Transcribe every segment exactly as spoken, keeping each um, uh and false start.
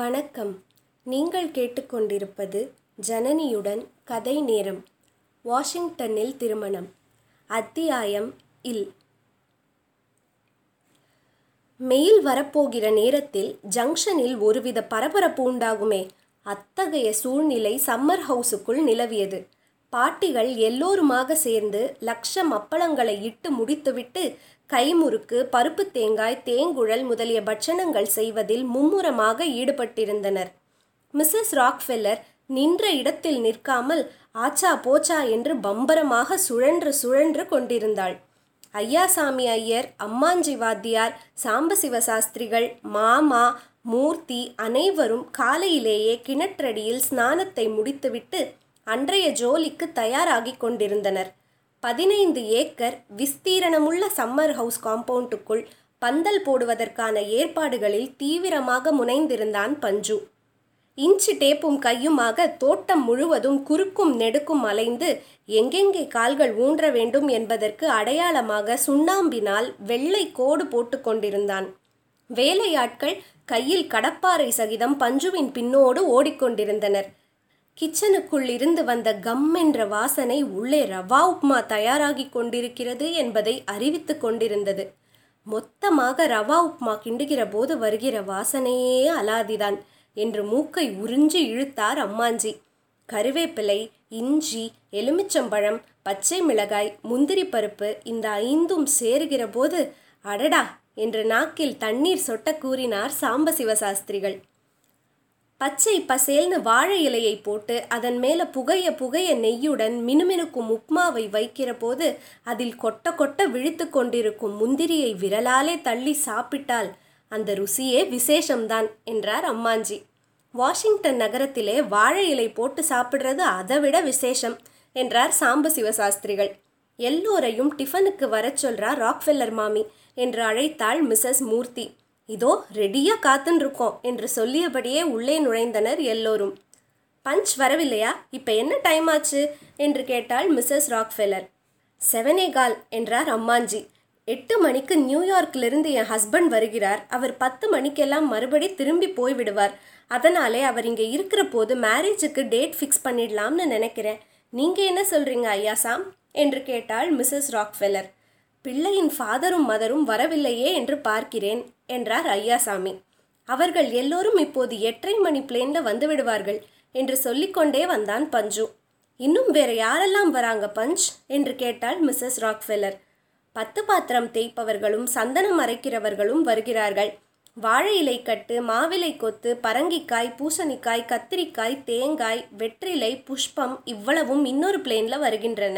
வணக்கம். நீங்கள் கேட்டுக்கொண்டிருப்பது ஜனனியுடன் கதை நேரம். வாஷிங்டனில் திருமணம். அத்தியாயம் இல். மெயில் வரப்போகிற நேரத்தில் ஜங்ஷனில் ஒருவித பரபரப்பு உண்டாகுமே, அத்தகைய சூழ்நிலை சம்மர் ஹவுஸுக்குள் நிலவியது. பாட்டிகள் எல்லோருமாக சேர்ந்து லட்சம் அப்பளங்களை இட்டு முடித்துவிட்டு கைமுறுக்கு, பருப்பு தேங்காய், தேங்குழல் முதலிய பட்சணங்கள் செய்வதில் மும்முரமாக ஈடுபட்டிருந்தனர். மிஸ்ஸஸ் ராக்ஃபெல்லர் நின்ற இடத்தில் நிற்காமல் ஆச்சா போச்சா என்று பம்பரமாக சுழன்று சுழன்று கொண்டிருந்தாள். ஐயாசாமி ஐயர், அம்மாஞ்சி வாத்தியார், சாம்பசிவ சாஸ்திரிகள், மாமா, மூர்த்தி அனைவரும் காலையிலேயே கிணற்றடியில் ஸ்நானத்தை முடித்துவிட்டு அன்றைய ஜோலிக்கு தயாராகி கொண்டிருந்தனர். பதினைந்து ஏக்கர் விஸ்தீரணமுள்ள சம்மர் ஹவுஸ் காம்பவுண்டுக்குள் பந்தல் போடுவதற்கான ஏற்பாடுகளில் தீவிரமாக முனைந்திருந்தான் பஞ்சு. இன்ச்சு டேப்பும் கையுமாக தோட்டம் முழுவதும் குறுக்கும் நெடுக்கும் அலைந்து எங்கெங்கே கால்கள் ஊன்ற வேண்டும் என்பதற்கு அடையாளமாக சுண்ணாம்பினால் வெள்ளை கோடு போட்டு கொண்டிருந்தான். வேலையாட்கள் கையில் கடப்பாறை சகிதம் பஞ்சுவின் பின்னோடு ஓடிக்கொண்டிருந்தனர். கிச்சனுக்குள் இருந்து வந்த கம் என்ற வாசனை உள்ளே ரவா உப்மா தயாராகி கொண்டிருக்கிறது என்பதை அறிவித்து கொண்டிருந்தது. மொத்தமாக ரவா உப்மா கிண்டுகிற போது வருகிற வாசனையே அலாதிதான் என்று மூக்கை உறிஞ்சி இழுத்தார் அம்மாஞ்சி. கருவேப்பிலை, இஞ்சி, எலுமிச்சம்பழம், பச்சை மிளகாய், முந்திரி பருப்பு இந்த ஐந்தும் சேருகிற போது அடடா என்று நாக்கில் தண்ணீர் சொட்ட கூறினார் சாம்பசிவசாஸ்திரிகள். பச்சை பசேல்னு வாழை இலையை போட்டு அதன் மேலே புகைய புகைய நெய்யுடன் மினுமினுக்கும் உப்மாவை வைக்கிற போது அதில் கொட்ட கொட்ட விழித்து கொண்டிருக்கும் முந்திரியை விரலாலே தள்ளி சாப்பிட்டால் அந்த ருசியே விசேஷம்தான் என்றார் அம்மாஞ்சி. வாஷிங்டன் நகரத்திலே வாழை இலை போட்டு சாப்பிட்றது அதை விட விசேஷம் என்றார் சாம்பசிவசாஸ்திரிகள். எல்லோரையும் டிஃபனுக்கு வர சொல்கிறார் ராக்ஃபெல்லர் மாமி என்று அழைத்தாள் மிஸ்ஸஸ் மூர்த்தி. இதோ ரெடியா காத்துன்னு இருக்கோம் என்று சொல்லியபடியே உள்ளே நுழைந்தனர் எல்லோரும். பஞ்ச் வரவில்லையா, இப்போ என்ன டைம் ஆச்சு என்று கேட்டாள் மிஸ்ஸஸ் ராக்ஃபெல்லர். செவனே கால் என்றார் அம்மாஞ்சி. எட்டு மணிக்கு நியூயார்க்கிலிருந்து என் ஹஸ்பண்ட் வருகிறார். அவர் பத்து மணிக்கெல்லாம் மறுபடி திரும்பி போய்விடுவார். அதனாலே அவர் இங்கே இருக்கிற போது மேரேஜுக்கு டேட் ஃபிக்ஸ் பண்ணிடலாம்னு நினைக்கிறேன். நீங்கள் என்ன சொல்கிறீங்க ஐயாசாம் என்று கேட்டாள் மிஸ்ஸஸ் ராக்ஃபெல்லர். பிள்ளையின் ஃபாதரும் மதரும் வரவில்லையே என்று பார்க்கிறேன் என்றார் ஐயாசாமி. அவர்கள் எல்லோரும் இப்போது எட்டரை மணி பிளேன்ல வந்து விடுவார்கள் என்று சொல்லிக்கொண்டே வந்தான் பஞ்சு. இன்னும் வேற யாரெல்லாம் வராங்க பஞ்ச் என்று கேட்டாள் மிஸ்ஸஸ் ராக்ஃபெல்லர். பத்து பாத்திரம் தேய்ப்பவர்களும் சந்தனம் அரைக்கிறவர்களும் வருகிறார்கள். வாழை இலை கட்டு, மாவிலை கொத்து, பரங்கிக்காய், பூசணிக்காய், கத்திரிக்காய், தேங்காய், வெற்றிலை, புஷ்பம் இவ்வளவும் இன்னொரு பிளேன்ல வருகின்றன.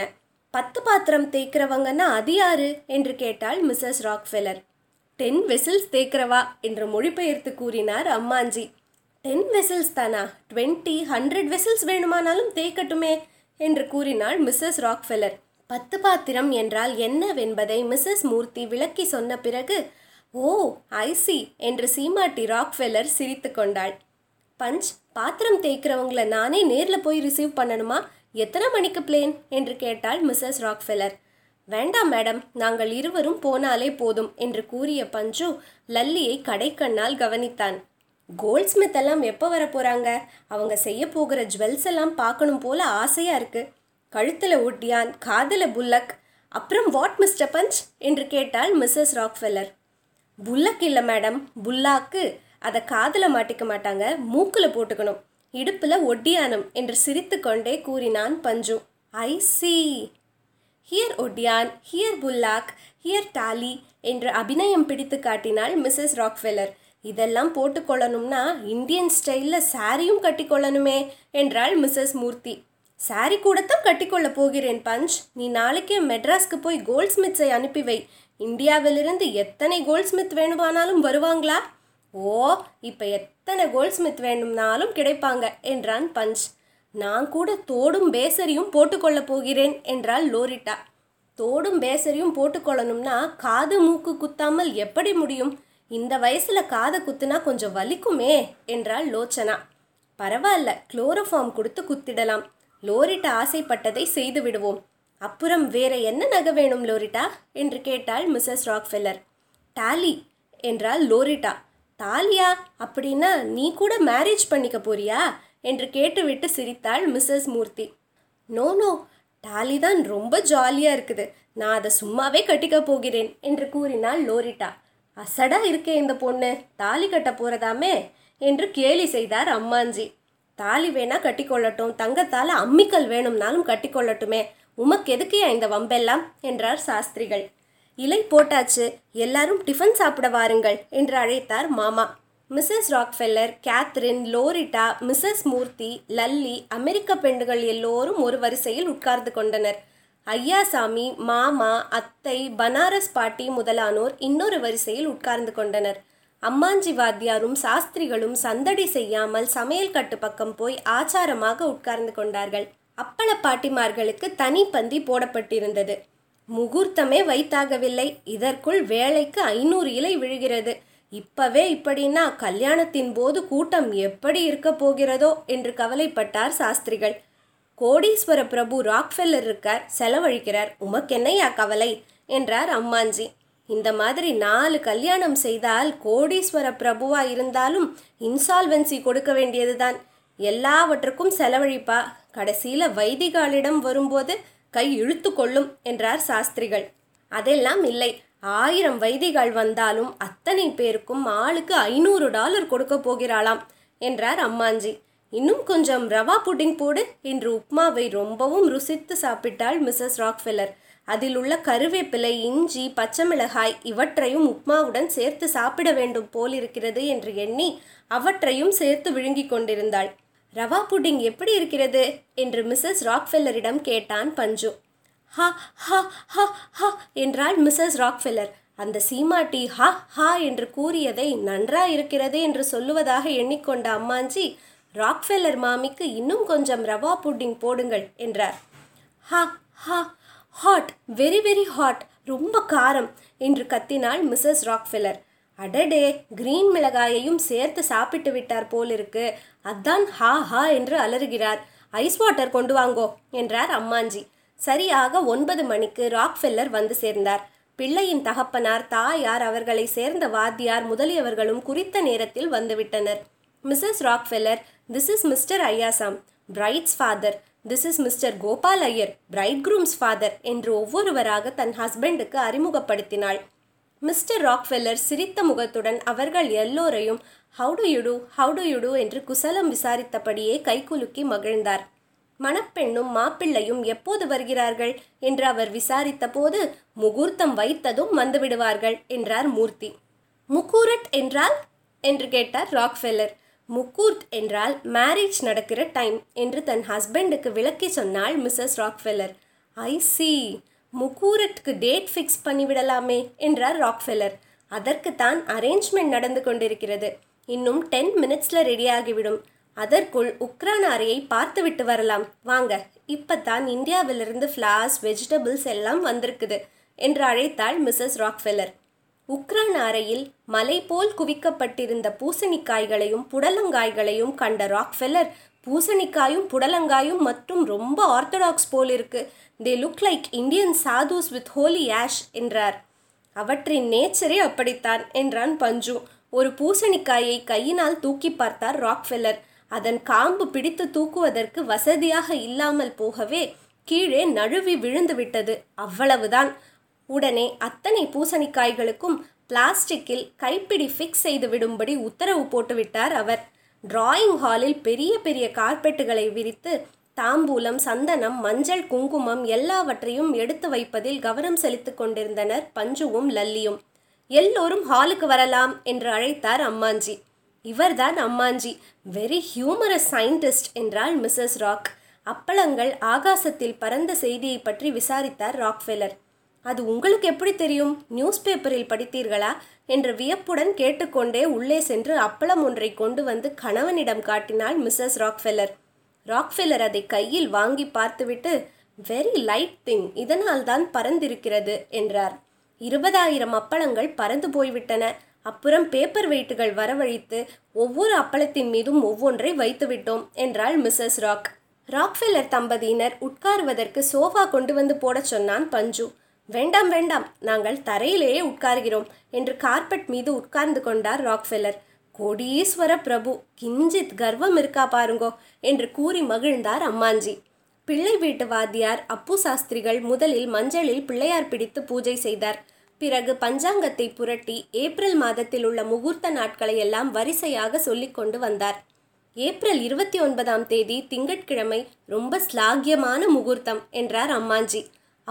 பத்து பாத்திரம் தேய்க்கிறவங்கன்னா அது யாரு என்று கேட்டாள் மிஸ்ஸஸ் ராக்ஃபெல்லர். டென் வெசில்ஸ் தேய்க்கிறவா என்று மொழிபெயர்த்து கூறினார் அம்மாஞ்சி. டென் வெசில்ஸ் தானா? டுவெண்ட்டி ஹண்ட்ரட் வெசில்ஸ் வேணுமானாலும் தேய்க்கட்டுமே என்று கூறினாள் மிஸ்ஸஸ் ராக்ஃபெல்லர். பத்து பாத்திரம் என்றால் என்னவென்பதை மிஸ்ஸஸ் மூர்த்தி விளக்கி சொன்ன பிறகு ஓ ஐசி என்று சீமாட்டி ராக்ஃபெல்லர் சிரித்து கொண்டாள். பஞ்ச், பாத்திரம் தேய்க்கிறவங்களை நானே நேரில் போய் ரிசீவ் பண்ணணுமா? எத்தனை மணிக்கு பிளேன் என்று கேட்டாள் மிஸ்ஸஸ் ராக்ஃபெல்லர். வேண்டாம் மேடம், நாங்கள் இருவரும் போனாலே போதும் என்று கூறிய பஞ்சு லல்லியை கடைக்கண்ணால் கவனித்தான். கோல்ட்ஸ்மித் எல்லாம் எப்போ வர போகிறாங்க? அவங்க செய்ய போகிற ஜுவல்ஸ் எல்லாம் பார்க்கணும் போல ஆசையாக இருக்குது. கழுத்தில் ஒட்டியான், காதில் புல்லக். அப்புறம் வாட் மிஸ்டர் பஞ்ச் என்று கேட்டாள் மிஸ்ஸஸ் ராக்ஃபெல்லர். புல்லக் இல்லை மேடம், புல்லாக்கு. அதை காதில் மாட்டிக்க மாட்டாங்க, மூக்கில் போட்டுக்கணும். இடுப்பில் ஒட்டியானம் என்று சிரித்து கொண்டே கூறினான் பஞ்சு. I see. ஹியர் ஒட்டியான், ஹியர் புல்லாக், ஹியர் டாலி என்று அபிநயம் பிடித்து காட்டினாள் மிஸ்ஸஸ் ராக்ஃபெல்லர். இதெல்லாம் போட்டுக்கொள்ளணும்னா இந்தியன் ஸ்டைலில் சாரியும் கட்டிக்கொள்ளணுமே என்றாள் மிஸ்ஸஸ் மூர்த்தி. சாரி கூடத்தான் கட்டிக்கொள்ள போகிறேன் பஞ்ச். நீ நாளைக்கே மெட்ராஸ்க்கு போய் கோல்ட்ஸ்மித்ஸை அனுப்பிவை. இந்தியாவிலிருந்து எத்தனை கோல்ட்ஸ்மித் வேணுமானாலும் வருவாங்களா? ஓ, இப்போ எத்தனை கோல்ட்ஸ்மித் வேணும்னாலும் கிடைப்பாங்க என்றான் பஞ்ச். நான் கூட தோடும் பேசரியும் போட்டுக்கொள்ள போகிறேன் என்றாள் லோரிட்டா. தோடும் பேசரியும் போட்டுக்கொள்ளணும்னா காது மூக்கு குத்தாமல் எப்படி முடியும்? இந்த வயசில் காதை குத்துனா கொஞ்சம் வலிக்குமே என்றாள் லோச்சனா. பரவாயில்ல, குளோரோஃபார்ம் கொடுத்து குத்திடலாம். லோரிட்டா ஆசைப்பட்டதை செய்து விடுவோம். அப்புறம் வேற என்ன நகை வேணும் லோரிட்டா என்று கேட்டாள் மிஸ்ஸஸ் ராக்ஃபெல்லர். டாலி என்றாள் லோரிட்டா. தாலியா? அப்படின்னா நீ கூட மேரேஜ் பண்ணிக்க போறியா என்று கேட்டுவிட்டு சிரித்தாள் மிஸ்ஸஸ் மூர்த்தி. நோ நோ, தாலி தான் ரொம்ப ஜாலியாக இருக்குது, நான் அதை சும்மாவே கட்டிக்க போகிறேன் என்று கூறினாள் லோரிட்டா. அசடா இருக்கே இந்த பொண்ணு, தாலி கட்ட போகிறதாமே என்று கேலி செய்தார் அம்மாஞ்சி. தாலி வேணா கட்டிக்கொள்ளட்டும், தங்கத்தால் அம்மிக்கல் வேணும்னாலும் கட்டிக்கொள்ளட்டுமே, உமக்கு எதுக்கையா இந்த வம்பெல்லாம் என்றார் சாஸ்திரிகள். இலை போட்டாச்சு, எல்லாரும் டிஃபன் சாப்பிட வாருங்கள் என்று அழைத்தார் மாமா. Mrs Rockefeller, Catherine, Loretta, Mrs Murthy, Lalli, அமெரிக்க பெண்கள் எல்லோரும் ஒரு வரிசையில் உட்கார்ந்து கொண்டனர். ஐயாசாமி, மாமா, அத்தை, பனாரஸ் பாட்டி முதலானோர் இன்னொரு வரிசையில் உட்கார்ந்து கொண்டனர். அம்மாஞ்சி வாத்தியாரும் சாஸ்திரிகளும் சந்தடி செய்யாமல் சமையல் கட்டு பக்கம் போய் ஆச்சாரமாக உட்கார்ந்து கொண்டார்கள். அப்பள பாட்டிமார்களுக்கு தனி பந்தி போடப்பட்டிருந்தது. முகூர்த்தமே வைத்தாகவில்லை, இதற்குள் வேலைக்கு ஐநூறு இலை விழுகிறது. இப்பவே இப்படின்னா கல்யாணத்தின் போது கூட்டம் எப்படி இருக்க போகிறதோ என்று கவலைப்பட்டார் சாஸ்திரிகள். கோடீஸ்வர பிரபு ராக்ஃபெல்லர் இருக்கார், செலவழிக்கிறார், உமக்கென்னையா கவலை என்றார் அம்மாஞ்சி. இந்த மாதிரி நாலு கல்யாணம் செய்தால் கோடீஸ்வர பிரபுவா இருந்தாலும் இன்சால்வென்சி கொடுக்க வேண்டியதுதான். எல்லாவற்றுக்கும் செலவழிப்பா, கடைசியில வைதிகாலிடம் வரும்போது கை இழுத்து கொள்ளும் என்றார் சாஸ்திரிகள். அதெல்லாம் இல்லை, ஆயிரம் வைதிகள் வந்தாலும் அத்தனை பேருக்கும் ஆளுக்கு ஐநூறு டாலர் கொடுக்க போகிறாளாம் என்றார் அம்மாஞ்சி. இன்னும் கொஞ்சம் ரவா புட்டிங் போடு என்று உப்மாவை ரொம்பவும் ருசித்து சாப்பிட்டாள் மிஸ்ஸஸ் ராக்ஃபெல்லர். அதில் உள்ள கருவேப்பிலை, இஞ்சி, பச்சை மிளகாய் இவற்றையும் உப்மாவுடன் சேர்த்து சாப்பிட வேண்டும் போலிருக்கிறது என்று எண்ணி அவற்றையும் சேர்த்து விழுங்கி கொண்டிருந்தாள். ரவா புட்டிங் எப்படி இருக்கிறது என்று மிஸ்ஸஸ் ராக்ஃபெல்லரிடம் கேட்டான் பஞ்சு. ஹா ஹா ஹா ஹா என்றாள் மிஸ்ஸஸ் ராக்ஃபெல்லர். அந்த சீமாட்டி ஹா ஹா என்று கூறியதை நன்றாயிருக்கிறது என்று சொல்லுவதாக எண்ணிக்கொண்ட அம்மாஞ்சி, ராக்ஃபெல்லர் மாமிக்கு இன்னும் கொஞ்சம் ரவா புட்டிங் போடுங்கள் என்றார். ஹா ஹா, ஹாட், வெரி வெரி ஹாட், ரொம்ப காரம் என்று கத்தினாள் மிஸ்ஸஸ் ராக்ஃபெல்லர். அடடே, கிரீன் மிளகாயையும் சேர்த்து சாப்பிட்டு விட்டார் போலிருக்கு, அதான் ஹா ஹா என்று அலறுகிறார், ஐஸ் வாட்டர் கொண்டு வாங்கோ என்றார் அம்மாஞ்சி. சரியாக ஒன்பது மணிக்கு ராக்ஃபெல்லர் வந்து சேர்ந்தார். பிள்ளையின் தகப்பனார், தாயார், அவர்களை சேர்ந்த வாத்தியார் முதலியவர்களும் குறித்த நேரத்தில் வந்துவிட்டனர். Mrs Rockefeller, this is mister ஐயாசாம், bride's father, this is mister Gopal Iyer, bright grooms father என்று ஒவ்வொருவராக தன் ஹஸ்பண்டுக்கு அறிமுகப்படுத்தினாள். மிஸ்டர் ராக்ஃபெல்லர் சிரித்த முகத்துடன் அவர்கள் எல்லோரையும் how do you do, how do you do என்று குசலம் விசாரித்தபடியே கைக்குலுக்கி மகிழ்ந்தார். மணப்பெண்ணும் மாப்பிள்ளையும் எப்போது வருகிறார்கள் என்று அவர் விசாரித்த போது, முகூர்த்தம் வைத்ததும் வந்துவிடுவார்கள் என்றார் மூர்த்தி. முக்கூரட் என்றால் என்று கேட்டார் ராக்ஃபெல்லர். முக்கூர்த் என்றால் மேரேஜ் நடக்கிற டைம் என்று தன் ஹஸ்பண்டுக்கு விளக்கி சொன்னாள் மிஸ்ஸஸ் ராக்ஃபெல்லர். ஐ சி, முகூரத்துக்கு டேட் ஃபிக்ஸ் பண்ணிவிடலாமே என்றார் ராக்ஃபெல்லர். அதற்கு தான் அரேஞ்ச்மெண்ட் நடந்து கொண்டிருக்கிறது, இன்னும் டென் மினிட்ஸில் ரெடியாகிவிடும், அதற்குள் உக்ரானாரியை பார்த்துவிட்டு வரலாம் வாங்க, இப்போ தான் இந்தியாவிலிருந்து ஃப்ளார்ஸ், வெஜிடபிள்ஸ் எல்லாம் வந்திருக்குது என்று அழைத்தாள் மிஸ்ஸஸ் ராக்ஃபெல்லர். உக்ரான் அறையில் மலை போல் குவிக்கப்பட்டிருந்த பூசணிக்காய்களையும் புடலங்காய்களையும் கண்ட ராக்ஃபெல்லர், பூசணிக்காயும் புடலங்காயும் மற்றும் ரொம்ப ஆர்த்தடாக்ஸ் போல் இருக்கு, they look like Indian sadhus with holy ash என்றார். அவற்றின் நேச்சரே அப்படித்தான் என்றான் பஞ்சு. ஒரு பூசணிக்காயை கையினால் தூக்கி பார்த்தார் ராக்ஃபெல்லர். அதன் காம்பு பிடித்து தூக்குவதற்கு வசதியாக இல்லாமல் போகவே கீழே நழுவி விழுந்து விட்டது, அவ்வளவுதான். உடனே அத்தனை பூசணிக்காய்களுக்கும் பிளாஸ்டிக்கில் கைப்பிடி ஃபிக்ஸ் செய்து விடும்படி உத்தரவு போட்டுவிட்டார் அவர். டிராயிங் ஹாலில் பெரிய பெரிய கார்பெட்டுகளை விரித்து தாம்பூலம், சந்தனம், மஞ்சள், குங்குமம் எல்லாவற்றையும் எடுத்து வைப்பதில் கவனம் செலுத்தி கொண்டிருந்தனர் பஞ்சுவும் லல்லியும். எல்லோரும் ஹாலுக்கு வரலாம் என்று அழைத்தார் அம்மாஞ்சி. இவர்தான் அம்மாஞ்சி, வெரி ஹியூமரஸ் சயின்டிஸ்ட் என்றாள் மிஸ்ஸஸ் ராக். அப்பளங்கள் ஆகாசத்தில் பறந்த செய்தியை பற்றி விசாரித்தார் ராக்ஃபெல்லர். அது உங்களுக்கு எப்படி தெரியும், நியூஸ் பேப்பரில் படித்தீர்களா என்று வியப்புடன் கேட்டுக்கொண்டே உள்ளே சென்று அப்பளம் ஒன்றை கொண்டு வந்து கணவனிடம் காட்டினாள் மிஸ்ஸஸ் ராக்ஃபெல்லர். ராக்ஃபெல்லர் அதை கையில் வாங்கி பார்த்துவிட்டு, வெரி லைட் திங், இதனால் தான் பறந்திருக்கிறது என்றார். இருபதாயிரம் அப்பளங்கள் பறந்து போய்விட்டன. அப்புறம் பேப்பர் வெயிட்டுகள் வரவழைத்து ஒவ்வொரு அப்பளத்தின் மீதும் ஒவ்வொன்றை வைத்துவிட்டோம் என்றாள் மிஸ்ஸஸ் ராக். ராக்ஃபெல்லர் தம்பதியினர் உட்காருவதற்கு சோஃபா கொண்டு வந்து போட சொன்னான் பஞ்சு. வேண்டாம் வேண்டாம், நாங்கள் தரையிலேயே உட்கார்கிறோம் என்று கார்பெட் மீது உட்கார்ந்து கொண்டார் ராக்ஃபெல்லர். கோடீஸ்வர பிரபு, கிஞ்சித் கர்வம் இருக்கா பாருங்கோ என்று கூறி மகிழ்ந்தார் அம்மாஞ்சி. பிள்ளை வீட்டு வாத்தியார் அப்பு சாஸ்திரிகள் முதலில் மஞ்சளில் பிள்ளையார் பிடித்து பூஜை செய்தார். பிறகு பஞ்சாங்கத்தை புரட்டி ஏப்ரல் மாதத்தில் உள்ள முகூர்த்த நாட்களை எல்லாம் வரிசையாக சொல்லிக் கொண்டு வந்தார். ஏப்ரல் இருபத்தி ஒன்பதாம் தேதி திங்கட்கிழமை ரொம்ப ஸ்லாகியமான முகூர்த்தம் என்றார் அம்மாஞ்சி.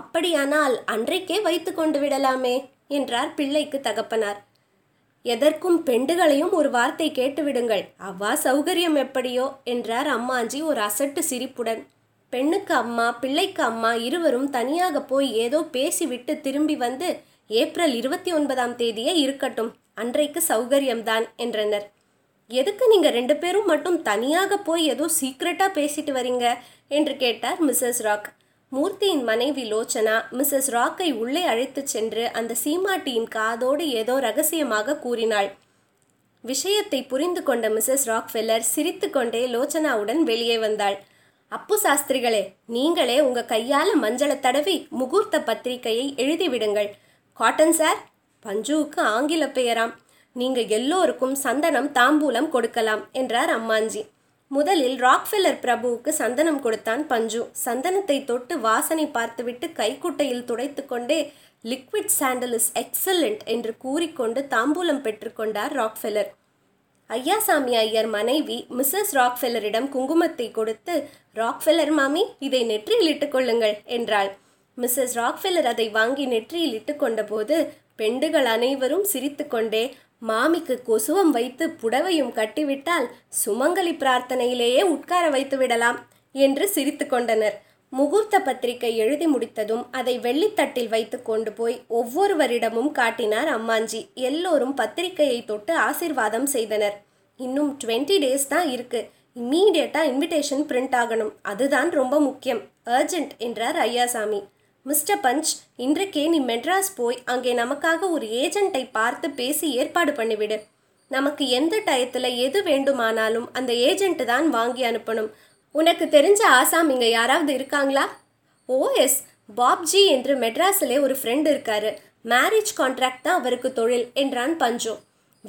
அப்படியானால் அன்றைக்கே வைத்து கொண்டு விடலாமே என்றார் பிள்ளைக்கு தகப்பனார். எதற்கும் பெண்டுகளையும் ஒரு வார்த்தை கேட்டுவிடுங்கள், அவ்வா சௌகரியம் எப்படியோ என்றார் அம்மாஞ்சி ஒரு அசட்டு சிரிப்புடன். பெண்ணுக்கு அம்மா பிள்ளைக்கு அம்மா இருவரும் தனியாக போய் ஏதோ பேசிவிட்டு திரும்பி வந்து ஏப்ரல் இருபத்தி ஒன்பதாம் தேதியே இருக்கட்டும், அன்றைக்கு சௌகரியம்தான் என்றனர். எதுக்கு நீங்க ரெண்டு பேரும் மட்டும் தனியாக போய் ஏதோ சீக்ரெட்டா பேசிட்டு வரீங்க என்று கேட்டார் மிஸ்ஸஸ் ராக். மூர்த்தியின் மனைவி லோச்சனா மிஸ்ஸஸ் ராக்கை உள்ளே அழைத்து சென்று அந்த சீமாட்டியின் காதோடு ஏதோ ரகசியமாக கூறினாள். விஷயத்தை புரிந்து கொண்ட மிஸ்ஸஸ் ராக்ஃபெல்லர் சிரித்து கொண்டே லோச்சனாவுடன் வெளியே வந்தாள். அப்பு சாஸ்திரிகளே, நீங்களே உங்க கையால மஞ்சளை தடவி முகூர்த்த பத்திரிகையை எழுதிவிடுங்கள். காட்டன் சார், பஞ்சுவுக்கு ஆங்கில பெயராம், நீங்க எல்லோருக்கும் சந்தனம் தாம்பூலம் கொடுக்கலாம் என்றார் அம்மாஞ்சி. முதலில் ராக்ஃபெல்லர் பிரபுவுக்கு சந்தனம் கொடுத்தான் பஞ்சு. சந்தனத்தை தொட்டு வாசனை பார்த்துவிட்டு கைக்குட்டையில் துடைத்து கொண்டே லிக்விட் சாண்டல் இஸ் எக்ஸலண்ட் என்று கூறிக்கொண்டு தாம்பூலம் பெற்றுக்கொண்டார் ராக்ஃபெல்லர். ஐயாசாமி ஐயர் மனைவி மிஸ்ஸஸ் ராக்ஃபெல்லரிடம் குங்குமத்தை கொடுத்து, ராக்ஃபெல்லர் மாமி, இதை நெற்றியில் இட்டுக்கொள்ளுங்கள் என்றாள். மிஸ்ஸஸ் ராக்ஃபெல்லர் அதை வாங்கி நெற்றியில் இட்டுக்கொண்ட போது பெண்டுகள் அனைவரும் சிரித்து கொண்டே, மாமிக்கு கொசுவம் வைத்து புடவையும் கட்டிவிட்டால் சுமங்கலி பிரார்த்தனையிலேயே உட்கார வைத்து விடலாம் என்று சிரித்து கொண்டனர். முகூர்த்த பத்திரிகை எழுதி முடித்ததும் அதை வெள்ளித்தட்டில் வைத்து கொண்டு போய் ஒவ்வொருவரிடமும் காட்டினார் அம்மாஞ்சி. எல்லோரும் பத்திரிகையை தொட்டு ஆசீர்வாதம் செய்தனர். இன்னும் டுவெண்ட்டி டேஸ் தான் இருக்கு, இம்மீடியட்டாக இன்விடேஷன் பிரிண்ட் ஆகணும், அதுதான் ரொம்ப முக்கியம், அர்ஜென்ட் என்றார் ஐயாசாமி. மிஸ்டர் பஞ்ச், இன்றைக்கே நீ மெட்ராஸ் போய் அங்கே நமக்காக ஒரு ஏஜெண்ட்டை பார்த்து பேசி ஏற்பாடு பண்ணிவிடு. நமக்கு எந்த டயத்தில் எது வேண்டுமானாலும் அந்த ஏஜெண்ட்டு தான் வாங்கி அனுப்பணும். உனக்கு தெரிஞ்ச ஆசாமிங்க யாராவது இருக்காங்களா? ஓ எஸ் பாப்ஜி என்று மெட்ராஸிலே ஒரு ஃப்ரெண்ட் இருக்காரு, மேரேஜ் கான்ட்ராக்ட் தான் அவருக்கு தொழில் என்றான் பஞ்சு.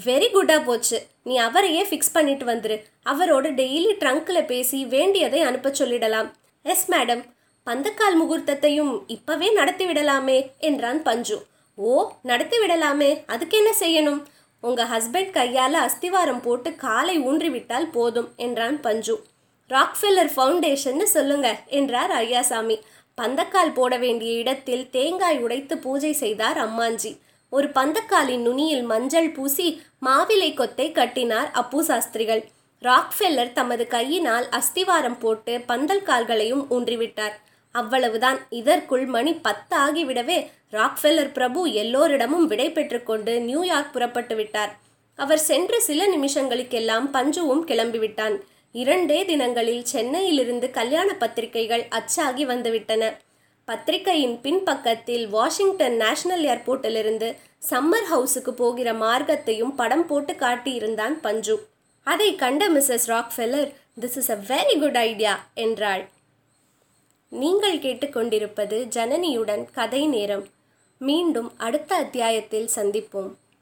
வெரி குட்டாக போச்சு, நீ அவரையே ஃபிக்ஸ் பண்ணிட்டு வந்துரு. அவரோட டெய்லி ட்ரங்கில் பேசி வேண்டியதை அனுப்ப சொல்லிடலாம். எஸ் மேடம், பந்தக்கால் முகூர்த்தத்தையும் இப்பவே நடத்தி விடலாமே என்றான் பஞ்சு. ஓ, நடத்தி விடலாமே, அதுக்கு என்ன செய்யணும்? உங்க ஹஸ்பண்ட் கையால் அஸ்திவாரம் போட்டு காலை ஊன்றிவிட்டால் போதும் என்றான் பஞ்சு. ராக்ஃபெல்லர் ஃபவுண்டேஷன்னு சொல்லுங்க என்றார் ஐயாசாமி. பந்தக்கால் போட வேண்டிய இடத்தில் தேங்காய் உடைத்து பூஜை செய்தார் அம்மாஞ்சி. ஒரு பந்தக்காலின் நுனியில் மஞ்சள் பூசி மாவிலை கொத்தை கட்டினார் அப்பு சாஸ்திரிகள். ராக்ஃபெல்லர் தமது கையினால் அஸ்திவாரம் போட்டு பந்தல் கால்களையும் ஊன்றிவிட்டார். அவ்வளவுதான். இதற்குள் மணி பத்து ஆகிவிடவே ராக்ஃபெல்லர் பிரபு எல்லோரிடமும் விடை பெற்று கொண்டு நியூயார்க் புறப்பட்டு விட்டார். அவர் சென்று சில நிமிஷங்களுக்கெல்லாம் பஞ்சுவும் கிளம்பிவிட்டான். இரண்டே தினங்களில் சென்னையிலிருந்து கல்யாண பத்திரிகைகள் அச்சாகி வந்துவிட்டன. பத்திரிகையின் பின்பக்கத்தில் வாஷிங்டன் நேஷனல் ஏர்போர்ட்டிலிருந்து சம்மர் ஹவுஸுக்கு போகிற மார்க்கத்தையும் படம் போட்டு காட்டியிருந்தான் பஞ்சு. அதை கண்ட Mrs Rockefeller, this is a very good idea என்றாள். நீங்கள் கேட்டுக்கொண்டிருப்பது ஜனனியுடன் கதை நேரம். மீண்டும் அடுத்த அத்தியாயத்தில் சந்திப்போம்.